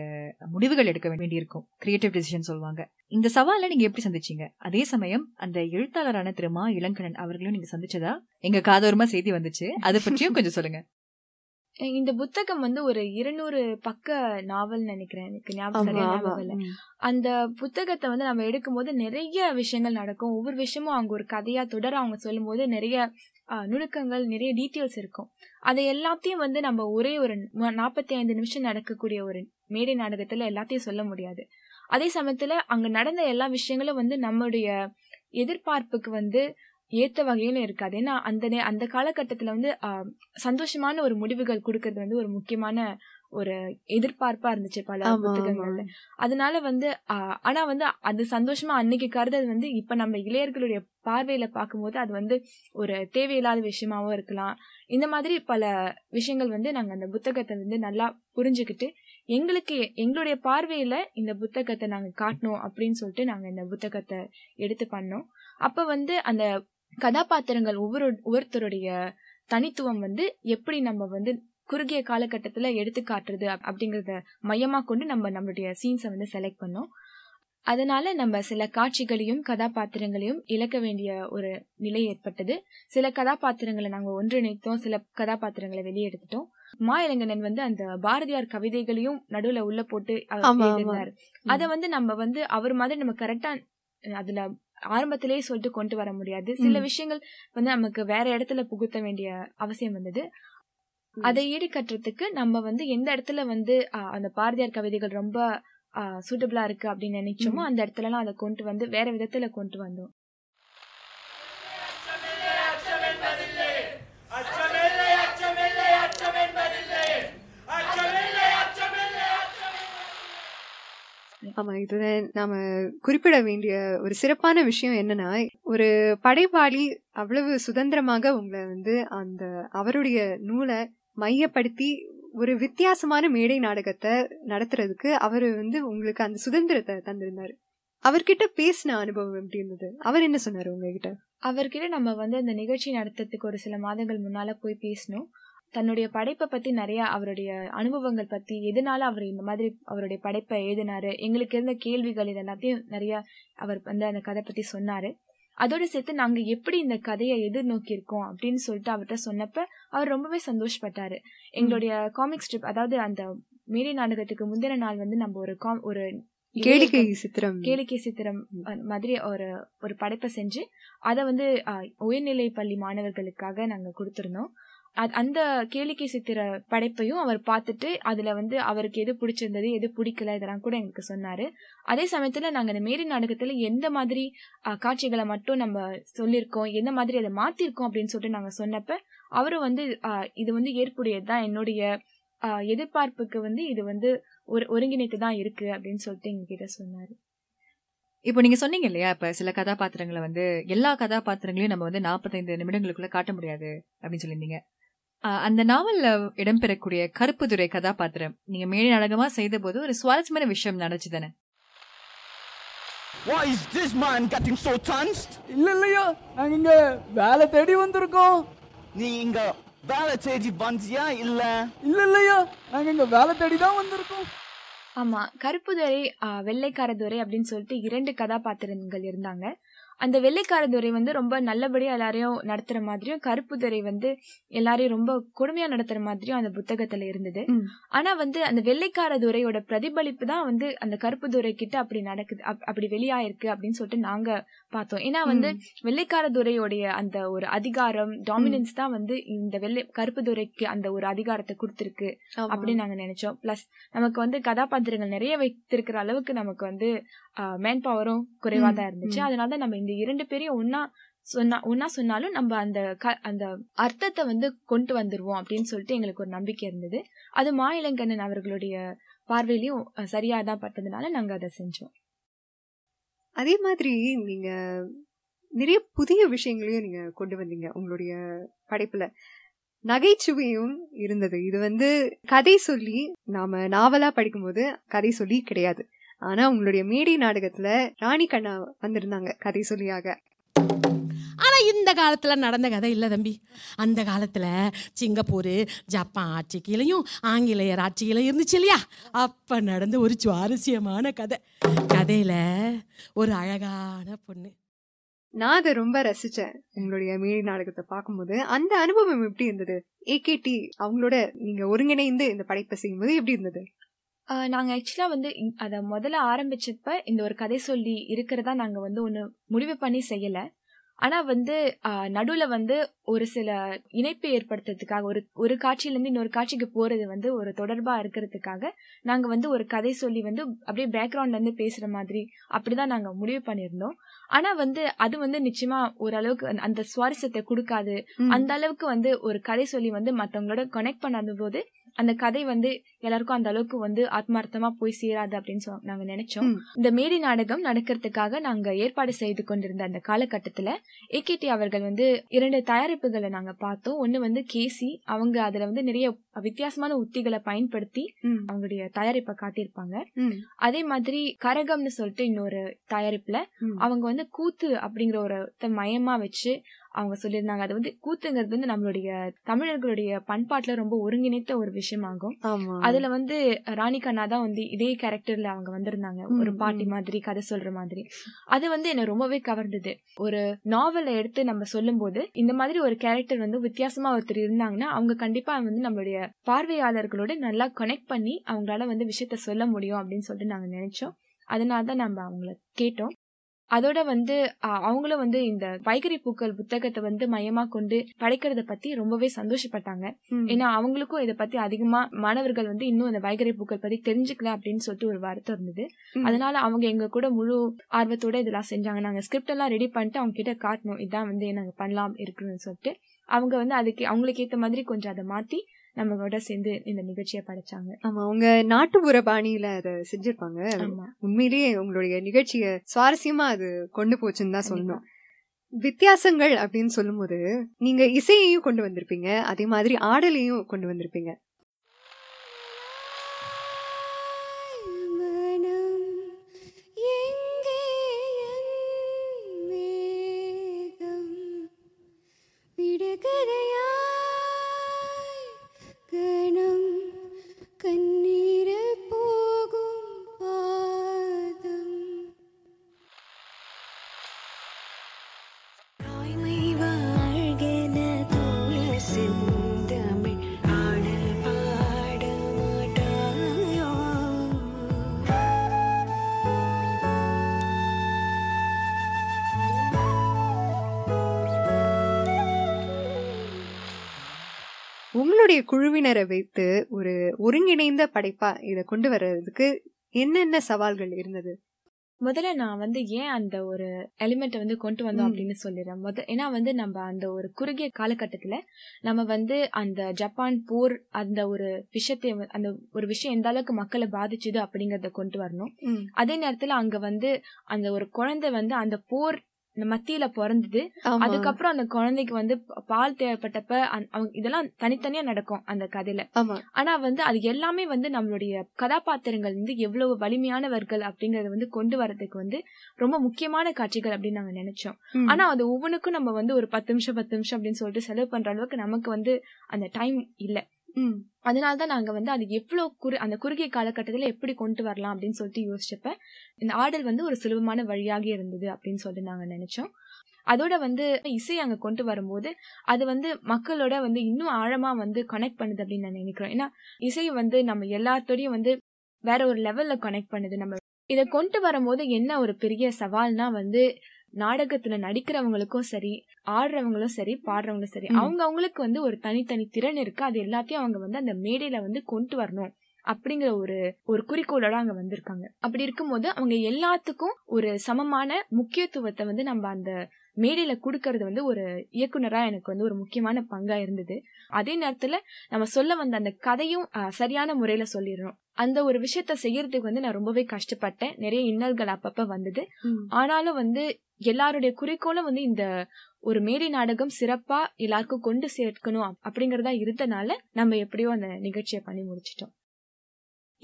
முடிவுகள் எடுக்க வேண்டியிருக்கும். கிரியேட்டிவ் டிசிஷன் சொல்லுவாங்க. இந்த சவாலை நீங்க எப்படி சந்திச்சீங்க? அதே சமயம் அந்த எழுத்தாளரான திருமா இளங்கண்ணன் அவர்களும் நீங்க சந்திச்சதா எங்க காதோரமா செய்தி வந்துச்சு, அதை பற்றியும் கொஞ்சம் சொல்லுங்க. இந்த புத்தகம் ஒரு 200 பக்க நாவல் நினைக்கிறேன், எனக்கு ஞாபகம் இல்லை. அந்த புத்தகத்தை நம்ம எடுக்கும் போது நிறைய விஷயங்கள் நடக்கும். ஒவ்வொரு விஷயமும் அவங்க ஒரு கதையா தொடர அவங்க சொல்லும் போது நிறைய நுணுக்கங்கள், நிறைய டீட்டெயில்ஸ் இருக்கும். அதை எல்லாத்தையும் நம்ம ஒரே ஒரு 45 நிமிஷம் நடக்கக்கூடிய ஒரு மேடை நாடகத்துல எல்லாத்தையும் சொல்ல முடியாது. அதே சமயத்துல அங்க நடந்த எல்லா விஷயங்களும் நம்முடைய எதிர்பார்ப்புக்கு ஏத்த வகையில இருக்காது. ஏன்னா அந்த காலகட்டத்துல சந்தோஷமான ஒரு முடிவுகள் கொடுக்கறது ஒரு முக்கியமான ஒரு எதிர்பார்ப்பா இருந்துச்சு பல புத்தகங்கள்ல. அதனால ஆனா அது சந்தோஷமா அன்னைக்கு கருது இப்ப நம்ம இளையர்களுடைய பார்வையில பார்க்கும்போது அது ஒரு தேவையில்லாத விஷயமாவும் இருக்கலாம். இந்த மாதிரி பல விஷயங்கள் நாங்க அந்த புத்தகத்தை நல்லா புரிஞ்சுக்கிட்டு எங்களுடைய பார்வையில இந்த புத்தகத்தை நாங்க காட்டணும் அப்படின்னு சொல்லிட்டு நாங்க இந்த புத்தகத்தை எடுத்து பண்ணோம். அப்ப அந்த கதாபாத்திரங்கள் ஒவ்வொருத்தருடைய தனித்துவம் எப்படி நம்ம குறுகிய காலகட்டத்துல எடுத்து காட்டுறது அப்படிங்கறத மையமா கொண்டு நம்மளுடைய சீன்ஸை செலக்ட் பண்ணோம். அதனால நம்ம சில காட்சிகளையும் கதாபாத்திரங்களையும் இழக்க வேண்டிய ஒரு நிலை ஏற்பட்டது. சில கதாபாத்திரங்களை நாங்க ஒன்றிணைத்தோம், சில கதாபாத்திரங்களை வெளியே எடுத்துட்டோம். மா இளங்கண்ணன் அந்த பாரதியார் கவிதைகளையும் நடுவுல உள்ள போட்டு எழுதினார். அத நம்ம அவர் மாதிரி நம்ம கரெக்டா அதுல ஆரம்பத்திலேயே சொல்லிட்டு கொண்டு வர முடியாது. சில விஷயங்கள் நமக்கு வேற இடத்துல புகுத்த வேண்டிய அவசியம் வந்தது. அதை ஈடுகட்டுறதுக்கு நம்ம எந்த இடத்துல அந்த பாரதியார் கவிதைகள் ரொம்ப சூட்டபிளா இருக்கு அப்படின்னு நினைச்சோமோ அந்த இடத்துல எல்லாம் அதை கொண்டு வேற விதத்துல கொண்டு வந்தோம். ஆமா, இதுல நாம குறிப்பிட வேண்டிய ஒரு சிறப்பான விஷயம் என்னன்னா, ஒரு படைப்பாளி அவ்வளவு சுதந்திரமாக உங்களை அந்த அவருடைய நூலை மையப்படுத்தி ஒரு வித்தியாசமான மேடை நாடகத்தை நடத்துறதுக்கு அவரு உங்களுக்கு அந்த சுதந்திரத்தை தந்திருந்தாரு. அவர்கிட்ட பேசின அனுபவம் எப்படி இருந்தது? அவர் என்ன சொன்னாரு உங்ககிட்ட? அவர்கிட்ட நம்ம அந்த நிகழ்ச்சி நடத்துறதுக்கு ஒரு சில மாதங்கள் முன்னால போய் பேசணும். தன்னுடைய படைப்பை பத்தி நிறைய, அவருடைய அனுபவங்கள் பத்தி, எதனால அவர் இந்த மாதிரி அவருடைய படைப்பை எழுதினாரு, எங்களுக்கு இருந்த கேள்விகள், இதெல்லாத்தையும் நிறைய அவர் அந்த கதை பத்தி சொன்னாரு. அதோட சேர்த்து நாங்க எப்படி இந்த கதையை எதிர்நோக்கி இருக்கோம் அப்படின்னு சொல்லிட்டு அவர்கிட்ட சொன்னப்ப அவர் ரொம்பவே சந்தோஷப்பட்டாரு. எங்களுடைய காமிக் ஸ்ட்ரிப், அதாவது அந்த மேடை நாடகத்துக்கு முந்தின நாள் நம்ம ஒரு கேளிக்கை சித்திரம் மாதிரி ஒரு படைப்பை செஞ்சு அதை உயர்நிலை பள்ளி மாணவர்களுக்காக நாங்க கொடுத்திருந்தோம். அந்த கேளிக்கை சித்திர படைப்பையும் அவர் பார்த்துட்டு அதுல அவருக்கு எது பிடிச்சிருந்தது, எது பிடிக்கல, இதெல்லாம் கூட எங்களுக்கு சொன்னாரு. அதே சமயத்துல நாங்க இந்த மேரி நாடகத்துல எந்த மாதிரி காட்சிகளை மட்டும் நம்ம சொல்லியிருக்கோம், எந்த மாதிரி அதை மாத்திருக்கோம் அப்படின்னு சொல்லிட்டு நாங்க சொன்னப்ப அவரும் இது ஏற்புடையதுதான், என்னுடைய எதிர்பார்ப்புக்கு இது ஒருங்கிணைத்து தான் இருக்கு அப்படின்னு சொல்லிட்டு எங்ககிட்ட சொன்னாரு. இப்போ நீங்க சொன்னீங்க இல்லையா, இப்ப சில கதாபாத்திரங்களை எல்லா கதாபாத்திரங்களையும் நம்ம 45 நிமிடங்களுக்குள்ள காட்ட முடியாது அப்படின்னு சொல்லியிருந்தீங்க. அந்த நாவல்ல இடம்பெறக்கூடிய கருப்புதுரை கதாபாத்திரம் நீங்க மேடை நாடகமா செய்த போது ஒரு சுவாரஸ்யமான விஷயம் நடந்துச்சுதானே? Why is this man getting so chanced? இல்லையா, நாங்க இங்க வேலை தேடி வந்திருக்கோம். நீ இங்க வேலை தேடி வந்தியா? இல்லையா, நாங்க இங்க வேலை தேடி தான் வந்திருக்கோம். ஆமா, கருப்புதுரை, வெள்ளைக்காரதுரை அப்படின்னு சொல்லிட்டு 2 கதாபாத்திரங்கள் இருந்தாங்க. அந்த வெள்ளைக்காரதுரை ரொம்ப நல்லபடியா எல்லாரையும் நடத்துற மாதிரியும், கருப்புதுரை எல்லாரையும் ரொம்ப கொடுமையா நடத்துற மாதிரியும் அந்த புத்தகத்துல இருந்தது. ஆனா அந்த வெள்ளைக்காரதுரையோட பிரதிபலிப்பு தான் அந்த கருப்புதுரை கிட்ட அப்படி நடக்குது, அப்படி வெளியாயிருக்கு அப்படின்னு சொல்லிட்டு நாங்க பார்த்தோம். ஏன்னா வெள்ளைக்காரதுரையோடைய அந்த ஒரு அதிகாரம், டாமினன்ஸ் தான் இந்த கருப்புதுரைக்கு அந்த ஒரு அதிகாரத்தை கொடுத்திருக்கு அப்படின்னு நாங்க நினைச்சோம். பிளஸ் நமக்கு கதாபாத்திரங்கள் நிறைய வைத்திருக்கிற அளவுக்கு நமக்கு மேன் பவரும் குறைவா தான் இருந்துச்சு. அதனால நம்ம இந்த 2 பேரையும் ஒன்னா சொன்னாலும் நம்ம அந்த அர்த்தத்தை கொண்டு வந்துருவோம் அப்படின்னு சொல்லிட்டு எங்களுக்கு ஒரு நம்பிக்கை இருந்தது. அது மாயிலங்கண்ணன் அவர்களுடைய பார்வையிலயும் சரியாதான் பட்டதுனால நாங்க அதை செஞ்சோம். அதே மாதிரி நீங்க நிறைய புதிய விஷயங்களையும் நீங்க கொண்டு வந்தீங்க உங்களுடைய படைப்புல. நகைச்சுவையும் இருந்தது. இது கதை சொல்லி, நாம நாவலா படிக்கும்போது கதை சொல்லி கிடையாது. ஆனா உங்களுடைய மேடை நாடகத்துல ராணி கண்ணா வந்திருந்தாங்க கதை சொல்லியாக. ஆனா இந்த காலத்துல நடந்த கதை இல்ல தம்பி. அந்த காலத்துல சிங்கப்பூர் ஜப்பான் ஆட்சியிலையும் ஆங்கிலேயர் ஆட்சியிலையும் இருந்துச்சு இல்லையா? அப்ப நடந்த ஒரு சுவாரஸ்யமான கதையில ஒரு அழகான பொண்ணு. நான் அதை ரொம்ப ரசிச்சேன் உங்களுடைய மேடை நாடகத்தை பார்க்கும்போது. அந்த அனுபவம் எப்படி இருந்தது? AKT அவங்களோட நீங்க ஒருங்கிணைந்து இந்த படைப்பை செய்யும்போது எப்படி இருந்தது? நாங்க ஆக்சுவலா அத முதல்ல ஆரம்பிச்சப்ப இந்த ஒரு கதை சொல்லி இருக்கிறதா நாங்க ஒண்ணு முடிவு பண்ணி செய்யல. ஆனா நடுவுல ஒரு சில இணைப்பு ஏற்படுத்துறதுக்காக, ஒரு காட்சியில இருந்து இன்னொரு காட்சிக்கு போறது ஒரு தொடர்பா இருக்கிறதுக்காக நாங்க ஒரு கதை சொல்லி அப்படியே பேக்ரவுண்ட்ல இருந்து பேசுற மாதிரி அப்படிதான் நாங்க முடிவு பண்ணிருந்தோம். ஆனா அது நிச்சயமா ஓரளவுக்கு அந்த சுவாரஸ்யத்தை கொடுக்காது. அந்த அளவுக்கு ஒரு கதை சொல்லி மத்தவங்களோட கனெக்ட் பண்ணாத போது அந்த கதை எல்லாருக்கும் அந்த அளவுக்கு ஆத்மார்த்தமா போய் சேராது அப்படின்னு நாங்க நினைச்சோம். இந்த மேடை நாடகம் நடக்கிறதுக்காக நாங்க ஏற்பாடு செய்து கொண்டிருந்த அந்த காலகட்டத்துல AKT அவர்கள் 2 தயாரிப்புகளை நாங்க பார்த்தோம். ஒண்ணு KC அவங்க அதுல நிறைய வித்தியாசமான உத்திகளை பயன்படுத்தி அவங்களுடைய தயாரிப்பை காட்டியிருப்பாங்க. அதே மாதிரி கரகம்னு சொல்லிட்டு இன்னொரு தயாரிப்புல அவங்க கூத்து அப்படிங்கிற ஒரு மையமா வச்சு அவங்க சொல்லியிருந்தாங்க. அது கூத்துங்கிறது நம்மளுடைய தமிழர்களுடைய பண்பாட்டுல ரொம்ப ஒருங்கிணைத்த ஒரு விஷயம் ஆகும். அதுல ராணி கண்ணா தான் இதே கேரக்டர்ல அவங்க வந்திருந்தாங்க, ஒரு பாட்டி மாதிரி கதை சொல்ற மாதிரி. அது என்ன ரொம்பவே கவர்ந்தது. ஒரு நாவலை எடுத்து நம்ம சொல்லும் போது இந்த மாதிரி ஒரு கேரக்டர் வித்தியாசமா ஒருத்தர் இருந்தாங்கன்னா அவங்க கண்டிப்பா நம்மளுடைய பார்வையாளர்களோட நல்லா கனெக்ட் பண்ணி அவங்களால விஷயத்த சொல்ல முடியும் அப்படின்னு சொல்லிட்டு நாங்க நினைச்சோம். அதனாலதான் நம்ம அவங்கள கேட்டோம். அதோட அவங்களும் இந்த வைகரி பூக்கள் புத்தகத்தை மையமா கொண்டு படைக்கிறத பத்தி ரொம்பவே சந்தோஷப்பட்டாங்க. ஏன்னா அவங்களுக்கும் இதை பத்தி அதிகமா மாணவர்கள் இன்னும் இந்த வைகரி பூக்கள் பத்தி தெரிஞ்சுக்கல அப்படின்னு சொல்லிட்டு ஒரு வருத்தம் இருந்தது. அதனால அவங்க எங்க கூட முழு ஆர்வத்தோட இதெல்லாம் செஞ்சாங்க. நாங்க ஸ்கிரிப்ட் எல்லாம் ரெடி பண்ணிட்டு அவங்க கிட்ட காட்டணும், இதான் நாங்க பண்ணலாம் இருக்குன்னு சொல்லிட்டு அவங்க அதுக்கு அவங்களுக்கு ஏத்த மாதிரி கொஞ்சம் அதை மாத்தி நம்மளோட சேர்ந்து இந்த நிகழ்ச்சியை படைச்சாங்க. ஆமா, அவங்க நாட்டுப்புற பாணியில அதை செஞ்சிருப்பாங்க. உண்மையிலேயே உங்களுடைய நிகழ்ச்சியை சுவாரஸ்யமா அது கொண்டு போச்சுன்னு தான் சொல்லணும். வித்தியாசங்கள் அப்படின்னு சொல்லும் போது நீங்க இசையையும் கொண்டு வந்திருப்பீங்க, அதே மாதிரி ஆடலையும் கொண்டு வந்திருப்பீங்க. உங்களுடைய குழுவினரை வைத்து ஒரு ஒருங்கிணைந்த படைப்பா இதை கொண்டு வர்றதுக்கு என்னென்ன சவால்கள் இருந்தது? முதல்ல நான் ஏன் அந்த ஒரு எலிமெண்ட் கொண்டு வந்தோம் அப்படின்னு சொல்லிடுறேன். ஏன்னா நம்ம அந்த ஒரு குறுகிய காலகட்டத்துல நம்ம அந்த ஜப்பான் போர் அந்த ஒரு விஷயத்த அந்த ஒரு விஷயம் எந்த அளவுக்கு மக்களை பாதிச்சுது அப்படிங்கறத கொண்டு வரணும். அதே நேரத்துல அங்க அந்த ஒரு குழந்தை அந்த போர் மத்தியில பிறந்தது, அதுக்கப்புறம் அந்த குழந்தைக்கு பால் தேவைப்பட்டப்ப இதெல்லாம் தனித்தனியா நடக்கும் அந்த கதையில. ஆனா அது எல்லாமே நம்மளுடைய கதாபாத்திரங்கள் எவ்வளவு வலிமையானவர்கள் அப்படிங்கறத கொண்டு வரதுக்கு ரொம்ப முக்கியமான காட்சிகள் அப்படின்னு நாங்க நினைச்சோம். ஆனா அது ஒவ்வொன்றுக்கும் நம்ம ஒரு 10 நிமிஷம் அப்படின்னு சொல்லிட்டு செலவு பண்ற அளவுக்கு நமக்கு அந்த டைம் இல்ல. அதனாலதான் நாங்க அது எவ்வளவு அந்த குறுகிய காலகட்டத்துல எப்படி கொண்டு வரலாம் அப்படின்னு சொல்லிட்டு யோசிச்சப்ப இந்த ஆடல் ஒரு சுலபமான வழியாக இருந்தது அப்படின்னு சொல்லிட்டு நாங்க நினைச்சோம். அதோட இசை அங்க கொண்டு வரும்போது அது மக்களோட இன்னும் ஆழமா கனெக்ட் பண்ணுது அப்படின்னு நான் நினைக்கிறோம். ஏன்னா இசை நம்ம எல்லாத்தோடையும் வேற ஒரு லெவல்ல கனெக்ட் பண்ணுது. நம்ம இதை கொண்டு வரும்போது என்ன ஒரு பெரிய சவால்னா நாடகத்துல நடிக்கிறவங்களுக்கும் சரி, ஆடுறவங்களும் சரி, பாடுறவங்களும் சரி, அவங்க அவங்களுக்கு ஒரு தனித்தனி திறன் இருக்கு. அது எல்லாத்தையும் அவங்க அந்த மேடையில கொண்டு வரணும் அப்படிங்கிற ஒரு குறிக்கோளோட அங்க வந்திருக்காங்க. அப்படி இருக்கும்போது அவங்க எல்லாத்துக்கும் ஒரு சமமான முக்கியத்துவத்தை நம்ம அந்த மேடையில குடுக்கறது ஒரு இயக்குனரா எனக்கு ஒரு முக்கியமான பங்கா இருந்தது. அதே நேரத்துல நம்ம சொல்ல வந்த அந்த கதையும் சரியான முறையில சொல்லிடணும். அந்த ஒரு விஷயத்த செய்யறதுக்கு நான் ரொம்பவே கஷ்டப்பட்டேன். நிறைய இன்னல்கள் அப்பப்ப வந்தது. ஆனாலும் எல்லாருடைய குறிக்கோளும் இந்த ஒரு மேடை நாடகம் சிறப்பா எல்லாருக்கும் கொண்டு சேர்க்கணும் அப்படிங்கறதா இருந்தனால நம்ம எப்படியோ அந்த நிகழ்ச்சியை பண்ணி முடிச்சிட்டோம்.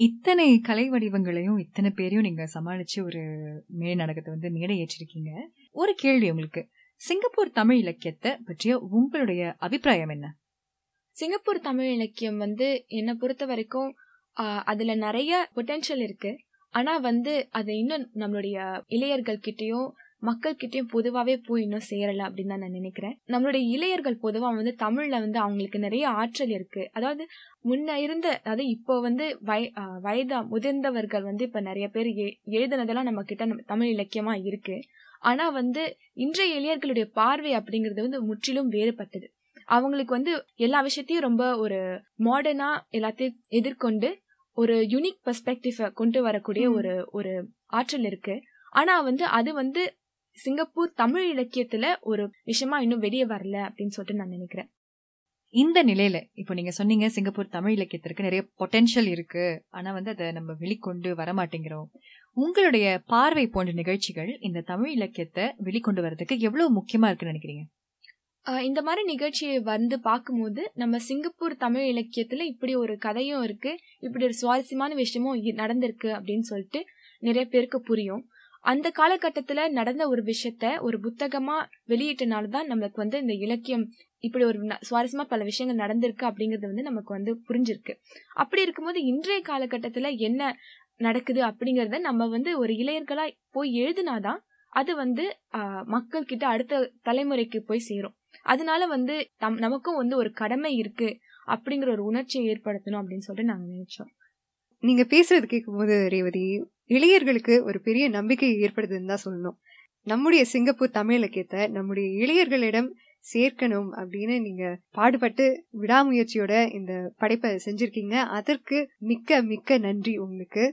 இத்தனை கலை வடிவங்களையும் இத்தனை பேரையும் நீங்க சமாளிச்சு ஒரு மேடை நாடகத்தை மேடை ஏற்றிருக்கீங்க. ஒரு கேள்வி, உங்களுக்கு சிங்கப்பூர் தமிழ் இலக்கியத்தை பற்றிய உங்களுடைய அபிப்பிராயம் என்ன? சிங்கப்பூர் தமிழ் இலக்கியம் என்னை பொறுத்த வரைக்கும் அதுல நிறைய பொட்டென்ஷியல் இருக்கு. ஆனா அதை இன்னும் நம்மளுடைய இளையர்கள் கிட்டயும் மக்கள் கிட்டயும் பொதுவாவே போய் இன்னும் சேரல அப்படின்னு தான் நான் நினைக்கிறேன். நம்மளுடைய இளையர்கள் பொதுவா தமிழ்ல அவங்களுக்கு நிறைய ஆற்றல் இருக்கு. அதாவது முன்ன இருந்த அதாவது இப்போ வயதா முதிர்ந்தவர்கள் இப்ப நிறைய பேர் எழுதுனதெல்லாம் நம்ம கிட்ட தமிழ் இலக்கியமா இருக்கு. ஆனா இன்றைய இளையர்களுடைய பார்வை அப்படிங்கறது முற்றிலும் வேறுபட்டது. அவங்களுக்கு எல்லா விஷயத்தையும் ரொம்ப ஒரு மாடர்னா எல்லாத்தையும் எதிர்கொண்டு ஒரு யூனிக் பெர்ஸ்பெக்டிவ கொண்டு வரக்கூடிய ஒரு ஒரு ஆற்றல் இருக்கு. ஆனா அது சிங்கப்பூர் தமிழ் இலக்கியத்துல ஒரு விஷயமா இன்னும் வெளியே வரல அப்படின்னு சொல்லிட்டு நான் நினைக்கிறேன். இந்த நிலையில இப்போ நீங்க சொன்னீங்க சிங்கப்பூர் தமிழ் இலக்கியத்திற்கு நிறைய பொட்டென்ஷியல் இருக்கு, ஆனா அதை நம்ம வெளிக்கொண்டு வரமாட்டேங்கிறோம். உங்களுடைய பார்வை போன்ற நிகழ்ச்சிகள் இந்த தமிழ் இலக்கியத்தை வெளிக்கொண்டு வரதுக்கு எவ்வளவு முக்கியமா இருக்குன்னு நினைக்கிறீங்க? இந்த மாதிரி நிகழ்ச்சியை பார்க்கும்போது நம்ம சிங்கப்பூர் தமிழ் இலக்கியத்துல இப்படி ஒரு கதையும் இருக்கு, இப்படி ஒரு சுவாரஸ்யமான விஷயமும் நடந்திருக்கு அப்படின்னு சொல்லிட்டு நிறைய பேருக்கு புரியும். அந்த காலகட்டத்துல நடந்த ஒரு விஷயத்த ஒரு புத்தகமா வெளியிட்டனால்தான் நம்மளுக்கு இந்த இலக்கியம் இப்படி ஒரு சுவாரஸ்யமா பல விஷயங்கள் நடந்திருக்கு அப்படிங்கறது நமக்கு புரிஞ்சிருக்கு. அப்படி இருக்கும்போது இன்றைய காலகட்டத்துல என்ன நடக்குது அப்படிங்கறத நம்ம ஒரு இளைஞர்களா போய் எழுதினாதான் அது மக்கள் கிட்ட அடுத்த தலைமுறைக்கு போய் சேரும். அதனால நமக்கும் ஒரு கடமை இருக்கு அப்படிங்கிற ஒரு உணர்ச்சியை ஏற்படுத்தணும் அப்படின்னு சொல்லிட்டு நாங்க நினைச்சோம். நீங்க பேசுறது கேட்கும் போது ரேவதி, இளையர்களுக்கு ஒரு பெரிய நம்பிக்கை ஏற்படுதுன்னு தான் சொல்லணும். நம்முடைய சிங்கப்பூர் தமிழ் இலக்கியத்தை நம்முடைய இளையர்களிடம் சேர்க்கணும் அப்படின்னு நீங்க பாடுபட்டு விடாமுயற்சியோட இந்த படைப்பை செஞ்சிருக்கீங்க. அதற்கு மிக்க மிக்க நன்றி உங்களுக்கு.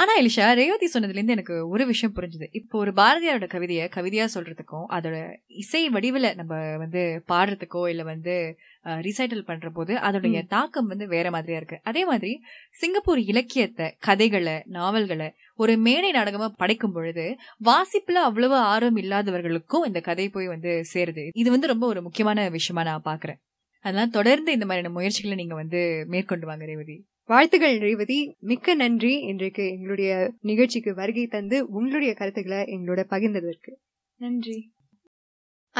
ஆனா இலிஷா, ரேவதி சொன்னதுலேருந்து எனக்கு ஒரு விஷயம் புரிஞ்சுது. இப்போ ஒரு பாரதியாரோட கவிதையை கவிதையா சொல்றதுக்கும் அதோட இசை வடிவில் நம்ம வந்து பாடுறதுக்கோ இல்லை வந்து ரிசைட்டல் பண்ற போது அதோடைய தாக்கம் வந்து வேற மாதிரியா இருக்கு. அதே மாதிரி சிங்கப்பூர் இலக்கியத்தை, கதைகளை, நாவல்களை ஒரு மேடை நாடகமா படைக்கும் பொழுது வாசிப்புல அவ்வளவு ஆர்வம் இல்லாதவர்களுக்கும் இந்த கதை போய் வந்து சேருது. இது வந்து ரொம்ப ஒரு முக்கியமான விஷயமா நான் பாக்குறேன். அதெல்லாம் தொடர்ந்து இந்த மாதிரியான முயற்சிகளை நீங்க வந்து மேற்கொண்டு வாங்க ரேவதி. வாழ்த்துகள் ரேவதி, மிக்க நன்றி. இன்றைக்கு எங்களுடைய நிகழ்ச்சிக்கு வருகை தந்து உங்களுடைய கருத்துக்களை எங்களோட பகிர்ந்ததற்கு நன்றி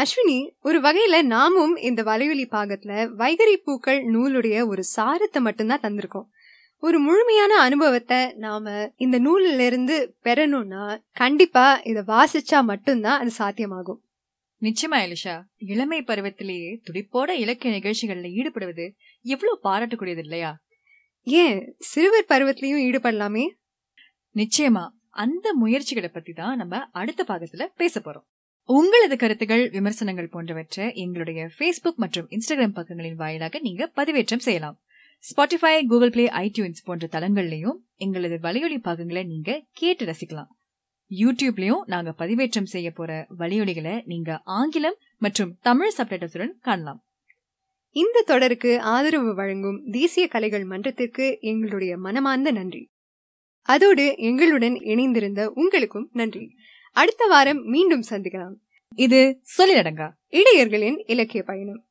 அஸ்வினி. ஒரு வகையில நாமும் இந்த வலைவலி பாகத்துல வைகரி பூக்கள் நூலுடைய ஒரு சாரத்தை மட்டும்தான் தந்திருக்கோம். ஒரு முழுமையான அனுபவத்தை நாம இந்த நூலில இருந்து பெறணும்னா கண்டிப்பா இதை வாசிச்சா மட்டும்தான் அது சாத்தியமாகும். நிச்சயமா எலிஷா, இளமை பருவத்திலேயே துடிப்போட இலக்கிய நிகழ்ச்சிகள்ல ஈடுபடுவது எவ்வளவு பாராட்டக்கூடியது இல்லையா? ஏன் சிறுவர் பருவத்திலயும் ஈடுபடலாமே. நிச்சயமா அந்த முயற்சிகளை பத்தி தான் நம்ம அடுத்த பாகத்துல பேச போறோம். உங்களது கருத்துகள், விமர்சனங்கள் போன்றவற்றை எங்களுடைய Facebook மற்றும் Instagram பக்கங்களின் வாயிலாக நீங்க பதிவேற்றம் செய்யலாம். Spotify, Google Play, iTunes போன்ற தளங்கள்லயும் எங்களது வலையொலி பாகங்களை நீங்க கேட்டு ரசிக்கலாம். யூடியூப்லயும் நாங்க பதிவேற்றம் செய்ய போற வலையொலிகளை நீங்க ஆங்கிலம் மற்றும் தமிழ் சப்டைட்டில்ஸுடன் காணலாம். இந்த தொடருக்கு ஆதரவு வழங்கும் தேசிய கலைகள் மன்றத்திற்கு எங்களுடைய மனமார்ந்த நன்றி. அதோடு எங்களுடன் இணைந்திருந்த உங்களுக்கும் நன்றி. அடுத்த வாரம் மீண்டும் சந்திக்கலாம். இது சொல்லிடங்கா இடையர்களின் இலக்கிய பயணம்.